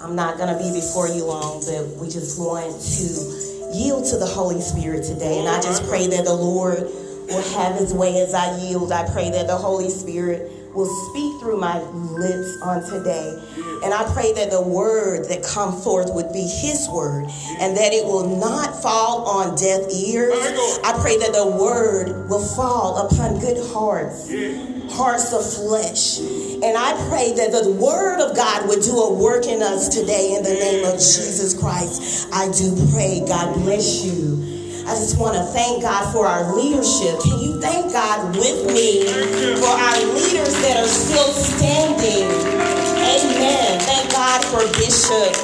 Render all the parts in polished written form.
I'm not going to be before you long, but we just want to yield to the Holy Spirit today. And I just pray that the Lord will have his way as I yield. I pray that the Holy Spirit will speak through my lips on today. And I pray that the word that come forth would be his word and that it will not fall on deaf ears. I pray that the word will fall upon good hearts, hearts of flesh. And I pray that the word of God would do a work in us today in the name of Jesus Christ. I do pray. God bless you. I just want to thank God for our leadership. Can you thank God with me for our leaders that are still standing? Amen. Thank God for Bishop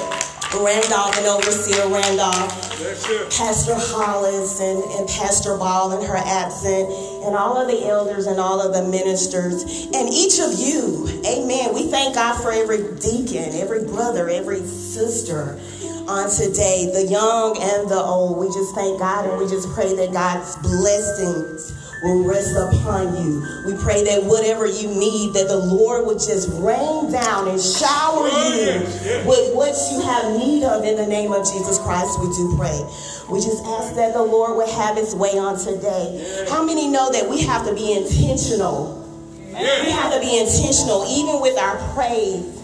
Randolph and Overseer Randolph, Pastor Hollis and Pastor Ball in her absence, and all of the elders and all of the ministers, and each of you. Amen. We thank God for every deacon, every brother, every sister on today, the young and the old. We just thank God and we just pray that God's blessings will rest upon you. We pray that whatever you need, that the Lord would just rain down and shower you with what you have need of in the name of Jesus Christ, we do pray. We just ask that the Lord would have his way on today. How many know that we have to be intentional? We have to be intentional even with our praise.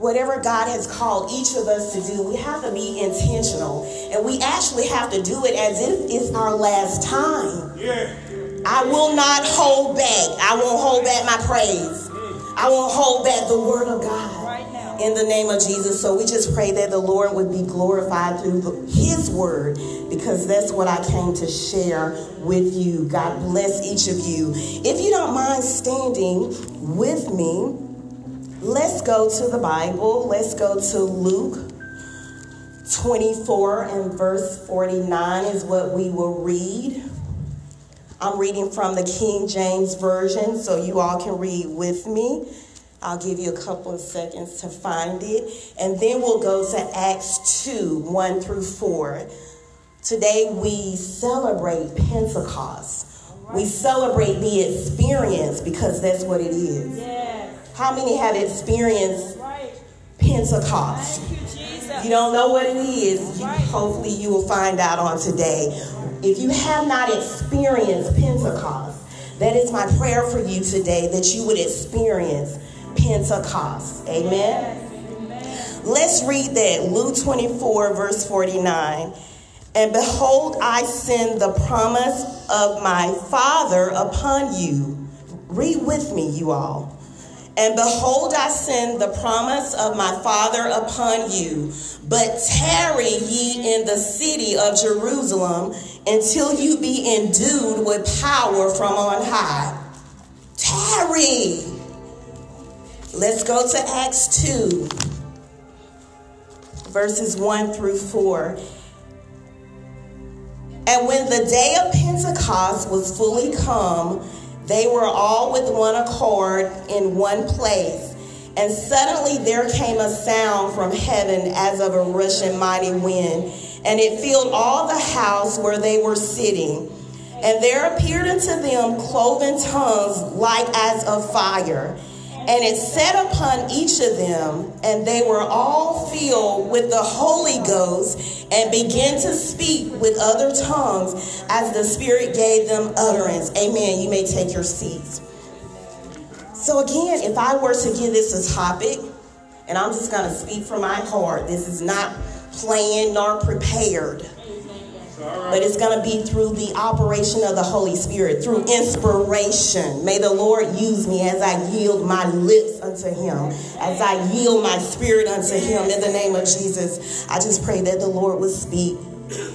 Whatever God has called each of us to do, we have to be intentional. And we actually have to do it as if it's our last time. I will not hold back. I won't hold back my praise. I won't hold back the word of God in the name of Jesus. So we just pray that the Lord would be glorified through his word, because that's what I came to share with you. God bless each of you. If you don't mind standing with me, let's go to the Bible. Let's go to Luke 24 and verse 49 is what we will read. I'm reading from the King James Version, so you all can read with me. I'll give you a couple of seconds to find it. And then we'll go to Acts 2, 1 through 4. Today we celebrate Pentecost. We celebrate the experience because that's what it is. How many have experienced Pentecost? You don't know what it is. Hopefully you will find out on today. If you have not experienced Pentecost, that is my prayer for you today, that you would experience Pentecost. Amen? Let's read that. Luke 24, verse 49. And behold, I send the promise of my Father upon you. Read with me, you all. And behold, I send the promise of my Father upon you, but tarry ye in the city of Jerusalem until you be endued with power from on high. Tarry. Let's go to Acts 2, verses 1 through 4. And when the day of Pentecost was fully come, they were all with one accord in one place. And suddenly there came a sound from heaven as of a rushing mighty wind, and it filled all the house where they were sitting. And there appeared unto them cloven tongues like as of fire, and it set upon each of them, and they were all filled with the Holy Ghost and began to speak with other tongues as the Spirit gave them utterance. Amen. You may take your seats. So again, if I were to give this a topic, and I'm just going to speak from my heart, this is not planned nor prepared, but it's going to be through the operation of the Holy Spirit, through inspiration. May the Lord use me as I yield my lips unto him, as I yield my spirit unto him in the name of Jesus. I just pray that the Lord would speak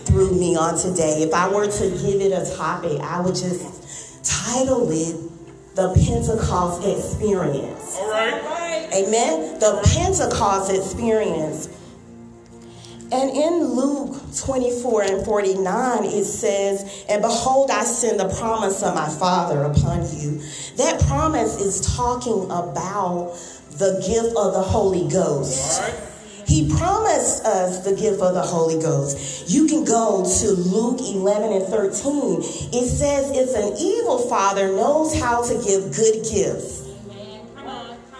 through me on today. If I were to give it a topic, I would just title it The Pentecost Experience. All right. Amen. The Pentecost Experience. And in Luke 24 and 49, it says, and behold, I send the promise of my Father upon you. That promise is talking about the gift of the Holy Ghost. He promised us the gift of the Holy Ghost. You can go to Luke 11 and 13. It says, if an evil father knows how to give good gifts,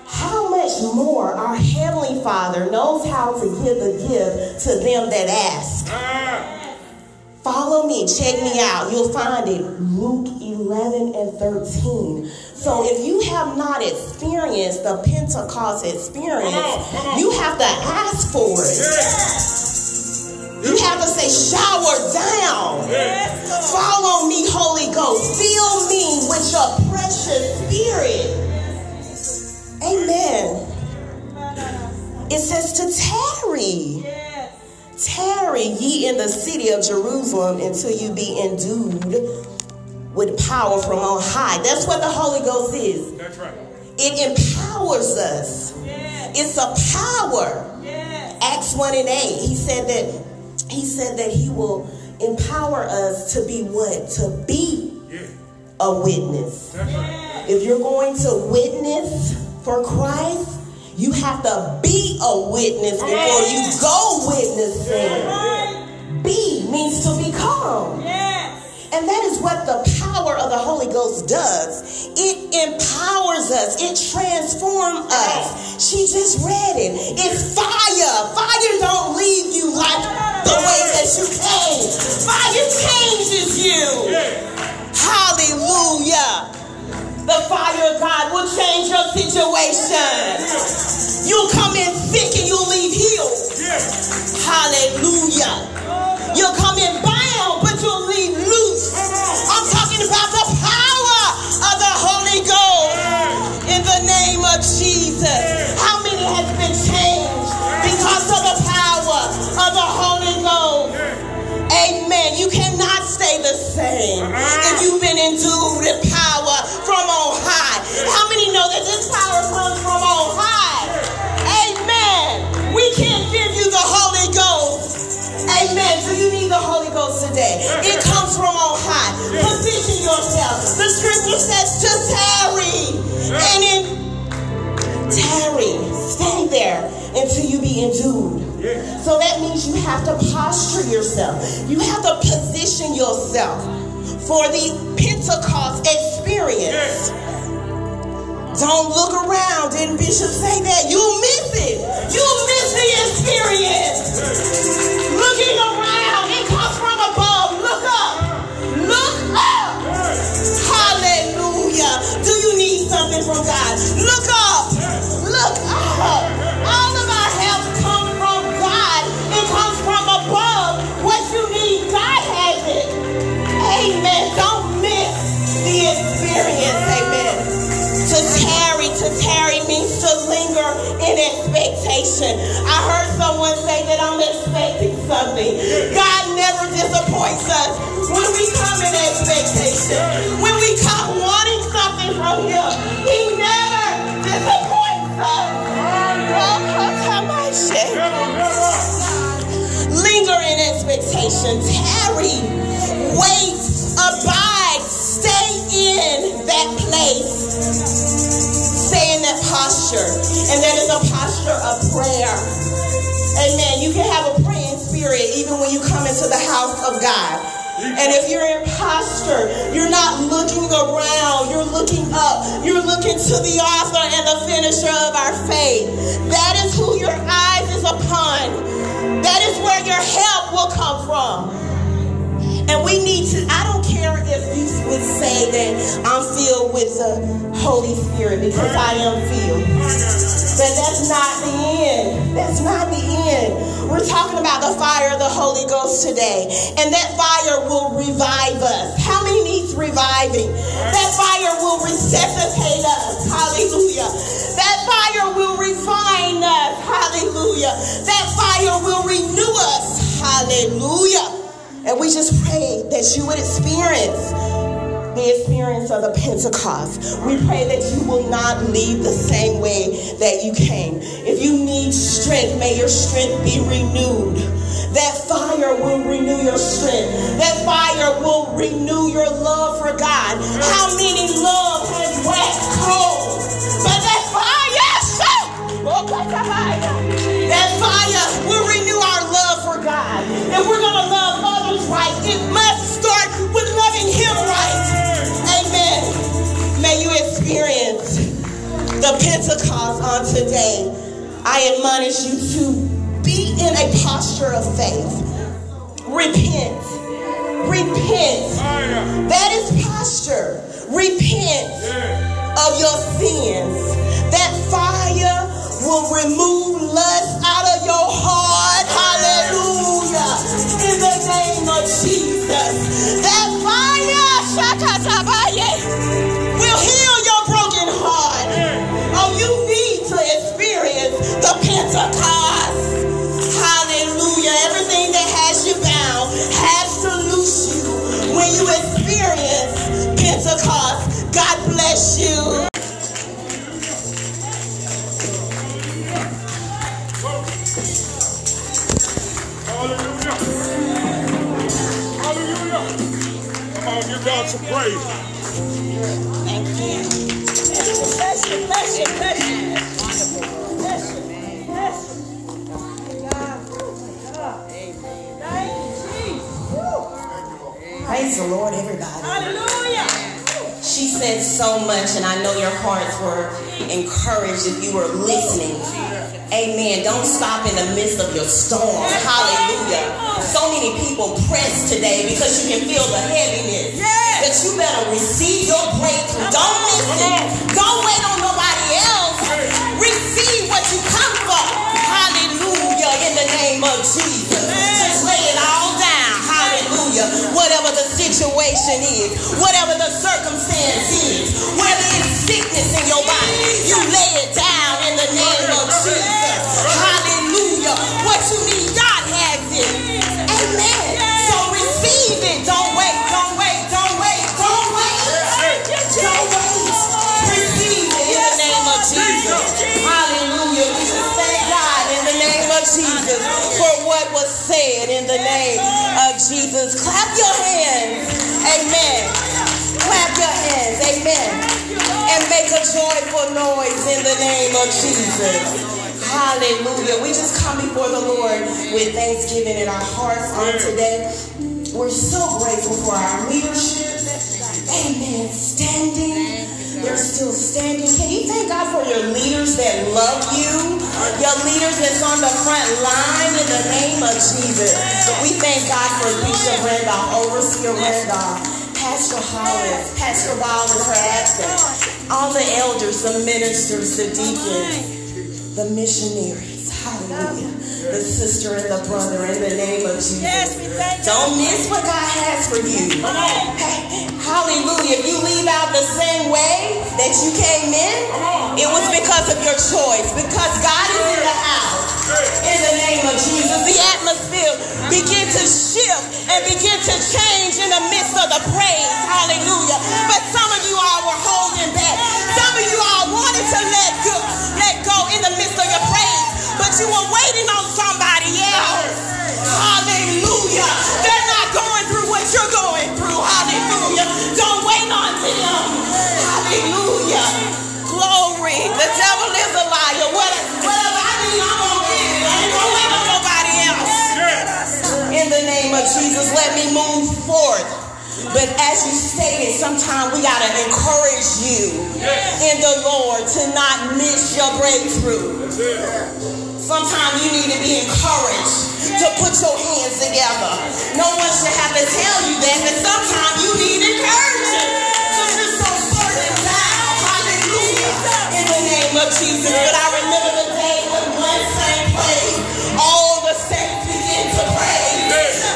how much more our Heavenly Father knows how to give the gift to them that ask. Follow me, check me out. You'll find it, Luke 11 and 13. So if you have not experienced the Pentecost experience, you have to ask for it. You have to say, shower down. Follow me, Holy Ghost. Fill me with your precious spirit. Amen. It says to tarry. Tarry ye in the city of Jerusalem until you be endued with power from on high. That's what the Holy Ghost is. That's right. It empowers us. Yeah. It's a power. Yeah. Acts 1 and 8. He said that he will empower us to be what? To be a witness. That's right. If you're going to witness for Christ, you have to be a witness before you go witnessing. Be means to become. And that is what the power of the Holy Ghost does. It empowers us. It transforms us. She just read it. It's fire. Fire don't leave you like the way that you came. Fire changes you. Hallelujah. The fire of God will change your situation. You'll come in sick and you'll leave healed. Hallelujah. You'll come in bound, but you'll leave loose. I'm talking about the power of the Holy Ghost in the name of Jesus. How many has been changed because of the power of the Holy Ghost? Amen. You cannot stay the same if you've been endued with power from on high. How many know that this power comes from on high? Amen. We can't give you the Holy Ghost. Amen. Do you need the Holy Ghost today? It comes from on high. Position yourself. The scripture says to tarry. And in tarry, stay there until you be endued. So that means you have to posture yourself. You have to position yourself for the Pentecost experience. Don't look around. Didn't Bishop say that? You'll miss it. You'll miss the experience. Looking around. It comes from above. Look up. Look up. Hallelujah. Do you need something from God? Look up. Look up. All of our help comes from God. It comes from above. What you need, God has it. Amen. Don't miss the experience. Amen. To tarry means to linger in expectation. I heard someone say that I'm expecting something. God never disappoints us when we come in expectation. When we come wanting something from Him, He never disappoints us. Linger in expectation. Tarry. Wait. Abide. Stay in that place. Stay in that posture. And that is a posture of prayer. Amen. You can have a praying spirit even when you come into the house of God. And if you're in posture, you're not looking around. You're looking up. You're looking to the author and the finisher of our faith. That is who your eyes is upon. That is where your help will come from. And we need to, I don't care if you would say that I'm filled with the Holy Spirit, because I am filled. But that's not the end. That's not the end. We're talking about the fire of the Holy Ghost today. And that fire will revive us. How many needs reviving? That fire will resuscitate us. Hallelujah. That fire will refine us. Hallelujah. That fire will renew us. Hallelujah. And we just pray that you would experience the experience of the Pentecost. We pray that you will not leave the same way that you came. If you need strength, may your strength be renewed. That fire will renew your strength. That fire will renew your love for God. How many love has waxed cold? But that fire, that fire will renew our love for God. If we're going to love others right, it must start with loving Him right. Amen. May you experience the Pentecost on today. I admonish you to be in a posture of faith. Repent. Repent. That is posture. Repent of your sins. That fire will remove lust out of your heart. Hallelujah. In the name of Jesus. That fire, shakatabaye, will heal your broken heart. Oh, you need to experience the Pentecost. Hallelujah. Everything that has you bound has to loose you when you experience Pentecost. God bless you. God to praise. Thank you. Bless you, bless you, bless you. Bless you, bless you. Thank you, Jesus. Praise the Lord, everybody. Hallelujah. She said so much, and I know your hearts were encouraged if you were listening. Amen. Don't stop in the midst of your storm. Hallelujah. So many people press today because you can feel the heaviness. That you better receive your breakthrough. Don't listen. Don't wait on nobody else. Receive what you come for. Hallelujah. In the name of Jesus. Just lay it all down. Hallelujah. Whatever the situation is. Whatever the circumstance is. Whether it's sickness in your body. You lay it down in the name of Jesus. Hallelujah. What you need, God has it. Amen. So receive it. Don't wait. Don't wait. Don't wait. Don't wait. Don't wait. Receive it in the name of Jesus. Hallelujah. We should thank God in the name of Jesus for what was said in the name of Jesus. Clap your hands. Amen. Clap your hands. Amen. And make a joyful noise in the name of Jesus. Hallelujah. We just come before the Lord with thanksgiving in our hearts on today. We're so grateful for our leadership. Amen. Standing. They're still standing. Can you thank God for your leaders that love you? Your leaders that's on the front line in the name of Jesus. We thank God for Bishop Randolph, Overseer Randolph, Pastor Hollis, Pastor Wild in her absence, all the elders, the ministers, the deacons, the missionaries, hallelujah, the sister and the brother in the name of Jesus. Yes, we thank you. Don't miss what God has for you. Hey, hallelujah. If you leave out the same way that you came in, it was because of your choice, because God is in the house. In the name of Jesus, the atmosphere begin to shift and begin to change in the midst of the praise, hallelujah. But some of you all were holding back. Some of you all wanted to let go in the midst of your praise, but you were waiting on somebody else. Hallelujah. They're not going through what you're going through. Hallelujah. Don't wait on them. Hallelujah. Glory. The devil is a liar. Whatever I need, I'm going to get it. I ain't going to wait on nobody else. In the name of Jesus, let me move forth. But as you stated, sometimes we got to encourage you in the Lord to not miss your breakthrough. Sometimes you need to be encouraged to put your hands together. No one should have to tell you that, but sometimes you need encouragement. So you're so certain now. Hallelujah. In the name of Jesus. But I remember the day when one saint prayed, all the saints began to praise.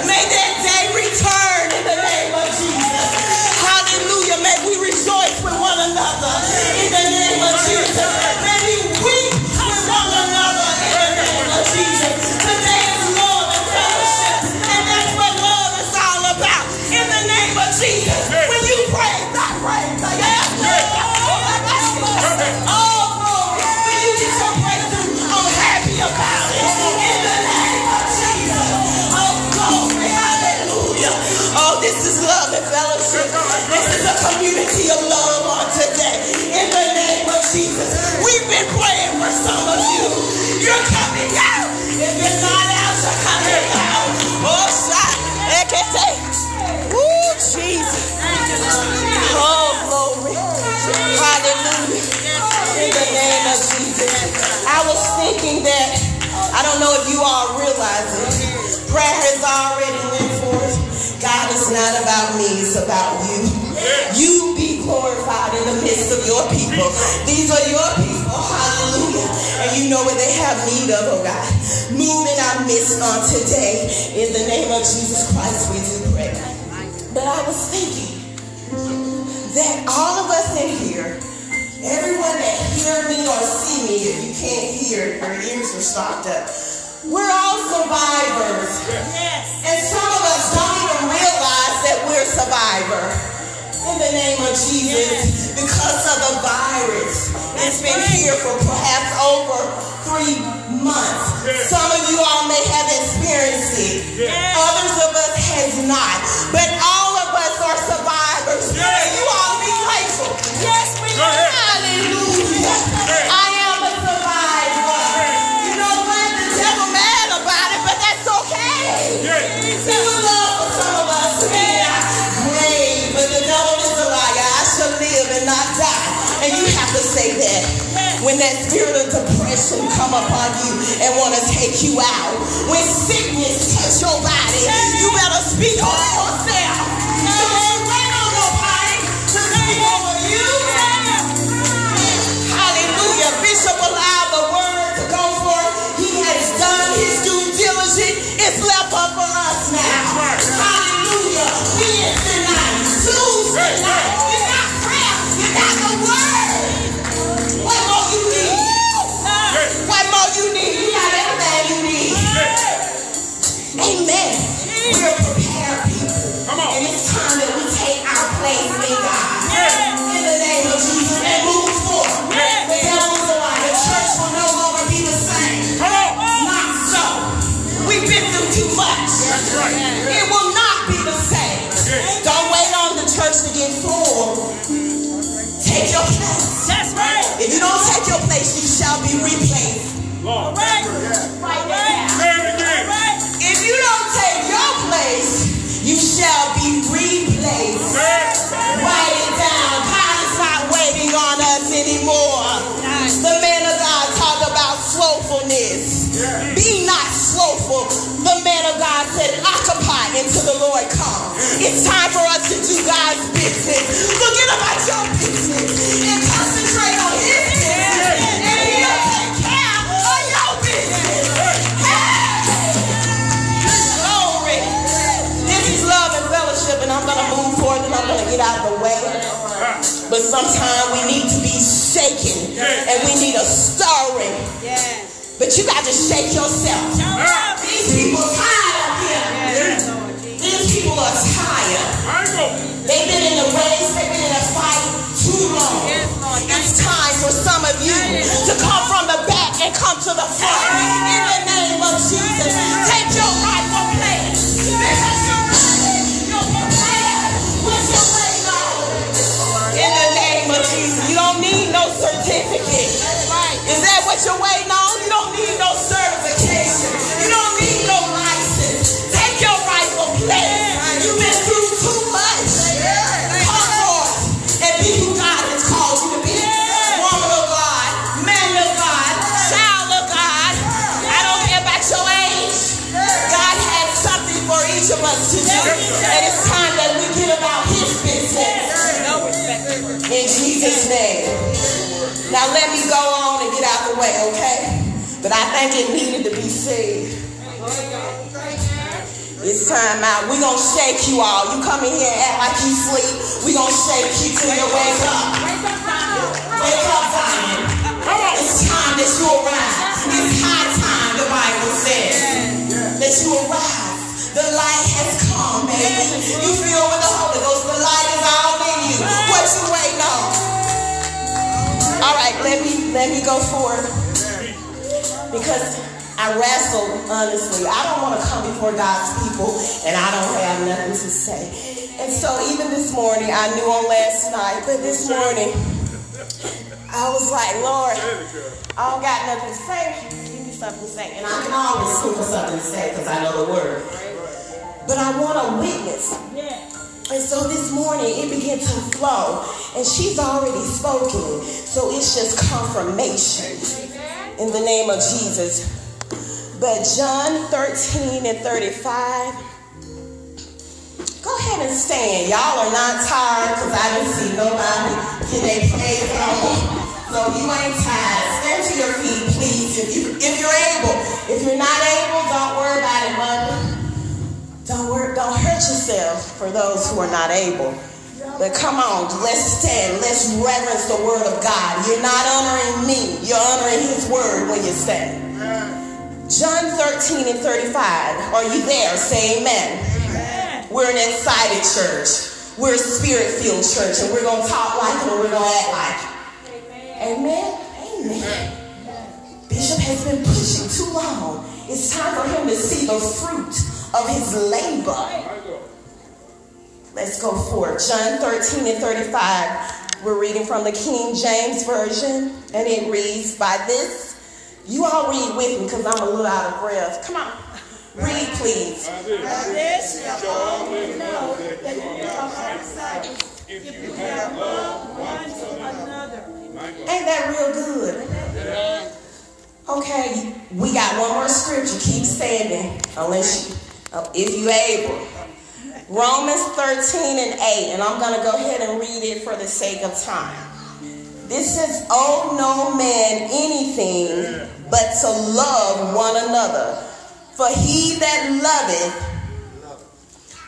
May that day return in the name of Jesus. Hallelujah. May we rejoice with one another in the name of Jesus. May we weep with one another in the name of Jesus. Today is love and fellowship, and that's what love is all about. In the name of Jesus. When you praise, I praise. Oh, glory. When you get your breakthrough, I'm happy about it. In the name of Jesus. Oh, glory. Hallelujah. Oh, this is love and fellowship. This is a community of love on today. In the name of Jesus. We've been praying for some of you. You're coming out. If you're not out, you're coming out. Oh, shot. Woo, Jesus. Oh, glory. Hallelujah. In the name of Jesus. I was thinking that I don't know if you all realize it. Prayer has already went forth. God, it's not about me, it's about you. You be glorified in the midst of your people. These are your people. Hallelujah. And you know what they have need of, oh God. Move in our midst on today. In the name of Jesus Christ, we do pray. But I was thinking that all of us in here, everyone that hear me or see me, if you can't hear, your ears are stopped up. We're all survivors. Yes. And some of us don't even realize that we're a survivor. In the name of Jesus, yes. Because of the virus. It's been here for perhaps over 3 months. Yes. Some of you all may have experienced it. Yes. Others of us has not. But all of us are survivors. Yes. And you all be grateful. Yes, we are. Hallelujah. I am a survivor. You know what? The devil mad about it, but that's okay. He would love for some of us to be in our grave, but the devil is a liar. I shall live and not die. And you have to say that. When that spirit of depression come upon you and want to take you out, when sickness touches your body, you better speak on yourself. You ain't waiting on nobody to speak over you. Hallelujah. Bishop allowed the word to go forth. He has done his due diligence. It's left up for us now. Hallelujah. Wednesday night, Tuesday night. It's not prayer. It's not the word. What more you need? What more you need? You got everything you need. Amen. We're prepared people. And it's time that we take our place in God. In the name of Jesus. And move forward. The church will no longer be the same. Not so. We've been through too much. That's right. It will not be the same. Don't wait on the church to get full. Take your place. That's right. If you don't take your place, you shall be replaced. All right. Right now. If you don't take your place, you shall be replaced. Write it down. God's not waiting on us anymore. The man of God talked about slowfulness. Be not slowful. The man of God said, occupy until the Lord comes. It's time for us to do God's business. Forget about your business and concentrate on His business. And He'll take care of your business. Hey! Glory. This is love and fellowship, and I'm going to move forward and I'm going to get out of the way. But sometimes we need to be shaken and we need a stirring. But you got to shake yourself. These people tired of Him. These people are tired. They've been in the race, they've been in a fight too long. It's time for some of you to come from the back and come to the front. In the name of Jesus, take your rightful place. Because you don't need no certificate. Is that what you're waiting on? You don't need no certification. You don't need no license. Take your rightful place. You've been through too much. Come forth and be who God has called you to be. Woman of God, man of God, child of God. I don't care about your age. God has something for each of us to do. And it's time that we get about His business. In Jesus' name. Now let me go on and get out the way, okay? But I think it needed to be said. It's time out. We're going to shake you all. You come in here and act like you sleep. We're going to shake you till you wake up. Wake up, Zion. It's time that you arise. It's high time, the Bible says, that you arise. The light has come, baby. You feel with the Holy Ghost. The light is all in you. What you waiting on? All right, let me go forward. Because I wrestle, honestly. I don't want to come before God's people, and I don't have nothing to say. And so even this morning, I knew on last night, but this morning, I was like, Lord, I don't got nothing to say. Give me something to say. And I can always look for something to say because I know the word. But I want a witness. And so this morning it began to flow. And she's already spoken. So it's just confirmation. In the name of Jesus. But John 13:35, go ahead and stand. Y'all are not tired because I didn't see nobody get their praise on. So you ain't tired. Stand to your feet, please, if you're able. If you're not able, don't worry about it, mother. Don't hurt yourself for those who are not able. But come on, let's stand. Let's reverence the word of God. You're not honoring me. You're honoring his word when you stand. John 13:35. Are you there? Say amen. Amen. We're an excited church. We're a spirit-filled church. And we're going to talk like it and we're going to act like it. Amen. Amen. Amen. Amen. Bishop has been pushing too long. It's time for him to see the fruit of his labor. Let's go forth. John 13:35. We're reading from the King James Version. And it reads, by this, you all read with me because I'm a little out of breath. Come on. Read, please. By this shall all men know that you are my disciples, if you have love one to another. Ain't that real good? Okay, we got one more scripture. Keep standing unless if you're able. Romans 13:8, and I'm going to go ahead and read it for the sake of time. This says, owe no man anything but to love one another. For he that loveth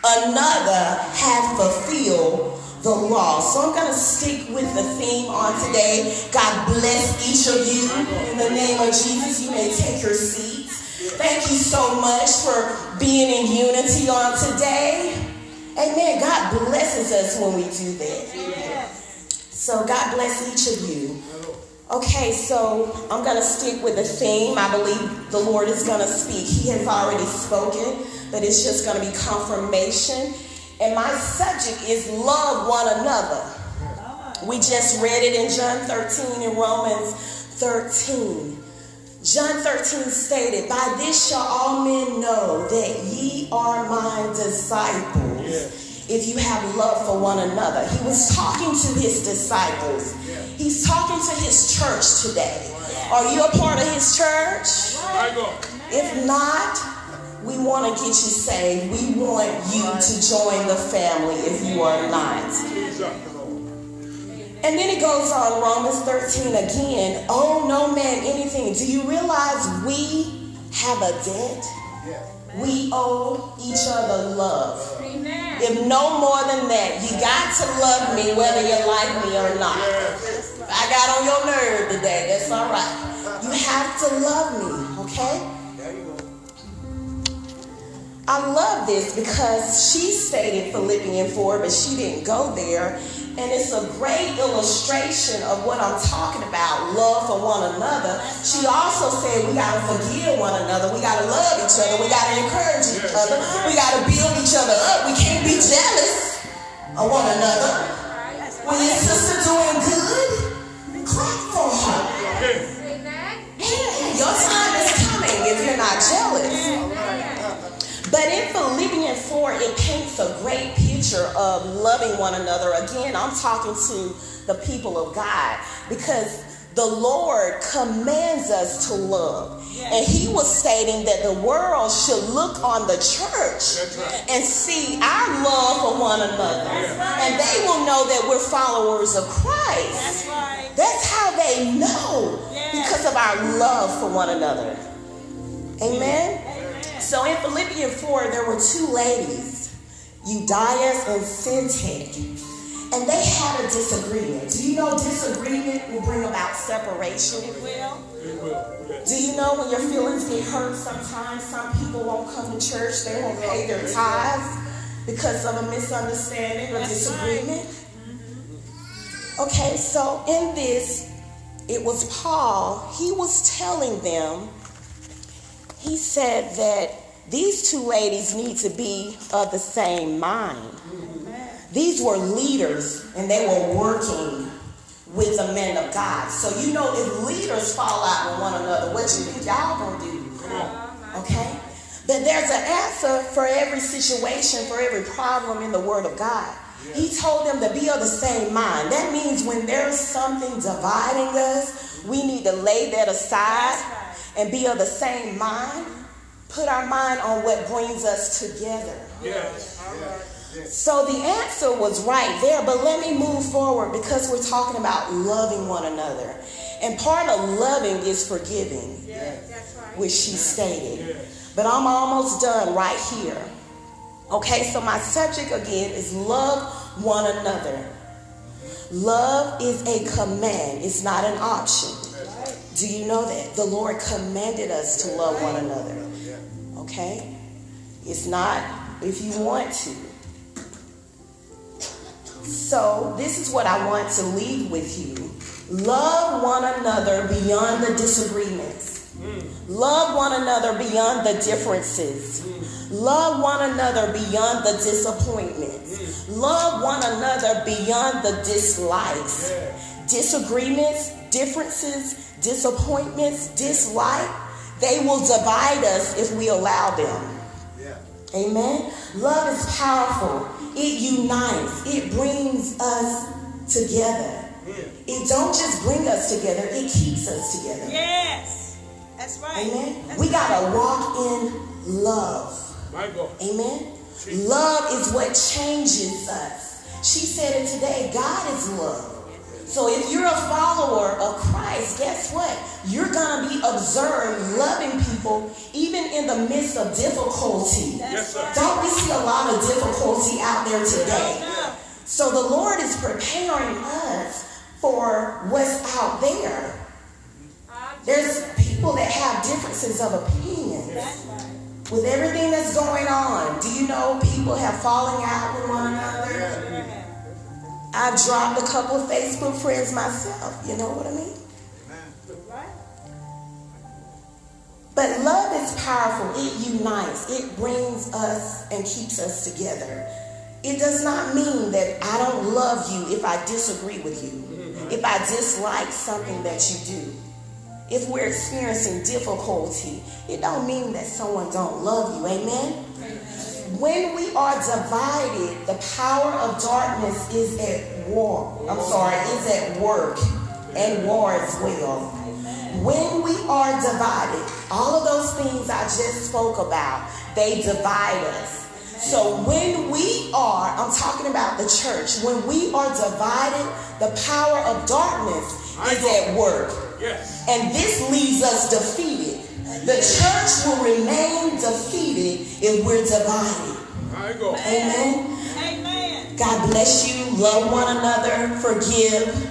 another hath fulfilled the law. So I'm going to stick with the theme on today. God bless each of you. In the name of Jesus, you may take your seats. Thank you so much for being in unity on today. Amen. God blesses us when we do that. Amen. So God bless each of you. Okay, so I'm going to stick with the theme. I believe the Lord is going to speak. He has already spoken, but it's just going to be confirmation. And my subject is love one another. We just read it in John 13 and Romans 13. John 13 stated, by this shall all men know that ye are my disciples. Yeah. If you have love for one another. He was talking to his disciples. He's talking to his church today. Are you a part of his church? If not, we want to get you saved. We want you to join the family if you are not. And then it goes on, Romans 13 again. Owe no man anything. Do you realize we have a debt? We owe each other love. If no more than that, you got to love me whether you like me or not. I got on your nerve today. That's all right. You have to love me, okay? I love this because she stated Philippians 4, but she didn't go there. And it's a great illustration of what I'm talking about, love for one another. She also said we got to forgive one another. We got to love each other. We got to encourage each other. We got to build each other up. We can't be jealous of one another. When your sister doing good, clap for her. Yeah, your time is coming if you're not jealous. But in Philippians 4, it paints a great picture of loving one another. Again, I'm talking to the people of God because the Lord commands us to love. And he was stating that the world should look on the church and see our love for one another. And they will know that we're followers of Christ. That's how they know, because of our love for one another. Amen? So in Philippians 4, there were two ladies, Udias and Fenton, and they had a disagreement. Do you know disagreement will bring about separation? It will. It will. Yes. Do you know when your feelings get hurt sometimes, some people won't come to church, they won't pay their tithes because of a misunderstanding or disagreement? Right. Okay, so in this, it was Paul. He was telling them, he said that these two ladies need to be of the same mind. These were leaders and they were working with the men of God. So you know if leaders fall out with one another, what you think y'all gonna do? Okay? But there's an answer for every situation, for every problem in the Word of God. He told them to be of the same mind. That means when there's something dividing us, we need to lay that aside and be of the same mind, put our mind on what brings us together. Yes. Yes. So the answer was right there, but let me move forward because we're talking about loving one another. And part of loving is forgiving, yes, which she stated. Yes. But I'm almost done right here. Okay, so my subject again is love one another. Love is a command. It's not an option. Do you know that? The Lord commanded us to love one another. Okay? It's not if you want to. So this is what I want to leave with you. Love one another beyond the disagreements. Love one another beyond the differences. Love one another beyond the disappointments. Love one another beyond the dislikes. Disagreements, differences, disappointments, dislike, they will divide us if we allow them. Amen. Love is powerful. It unites. It brings us together. It don't just bring us together, it keeps us together. Yes. That's right. Amen. That's we gotta walk in love. My God. Amen. Jesus. Love is what changes us. She said it today. God is love. So if you're a follower of Christ, guess what? You're going to be observed loving people even in the midst of difficulty. Yes, sir. Don't we see a lot of difficulty out there today? So the Lord is preparing us for what's out there. There's people that have differences of opinions. With everything that's going on, do you know people have fallen out with one another? I dropped a couple of Facebook friends myself. You know what I mean? Amen. But love is powerful. It unites. It brings us and keeps us together. It does not mean that I don't love you if I disagree with you. If I dislike something that you do. If we're experiencing difficulty, it don't mean that someone don't love you. Amen? Amen. When we are divided, the power of darkness is at war. Is at work and war as well. When we are divided, all of those things I just spoke about, they divide us. So when we are, I'm talking about the church, when we are divided, the power of darkness is at work. And this leaves us defeated. The church will remain defeated if we're divided. Amen. Amen. God bless you. Love one another. Forgive.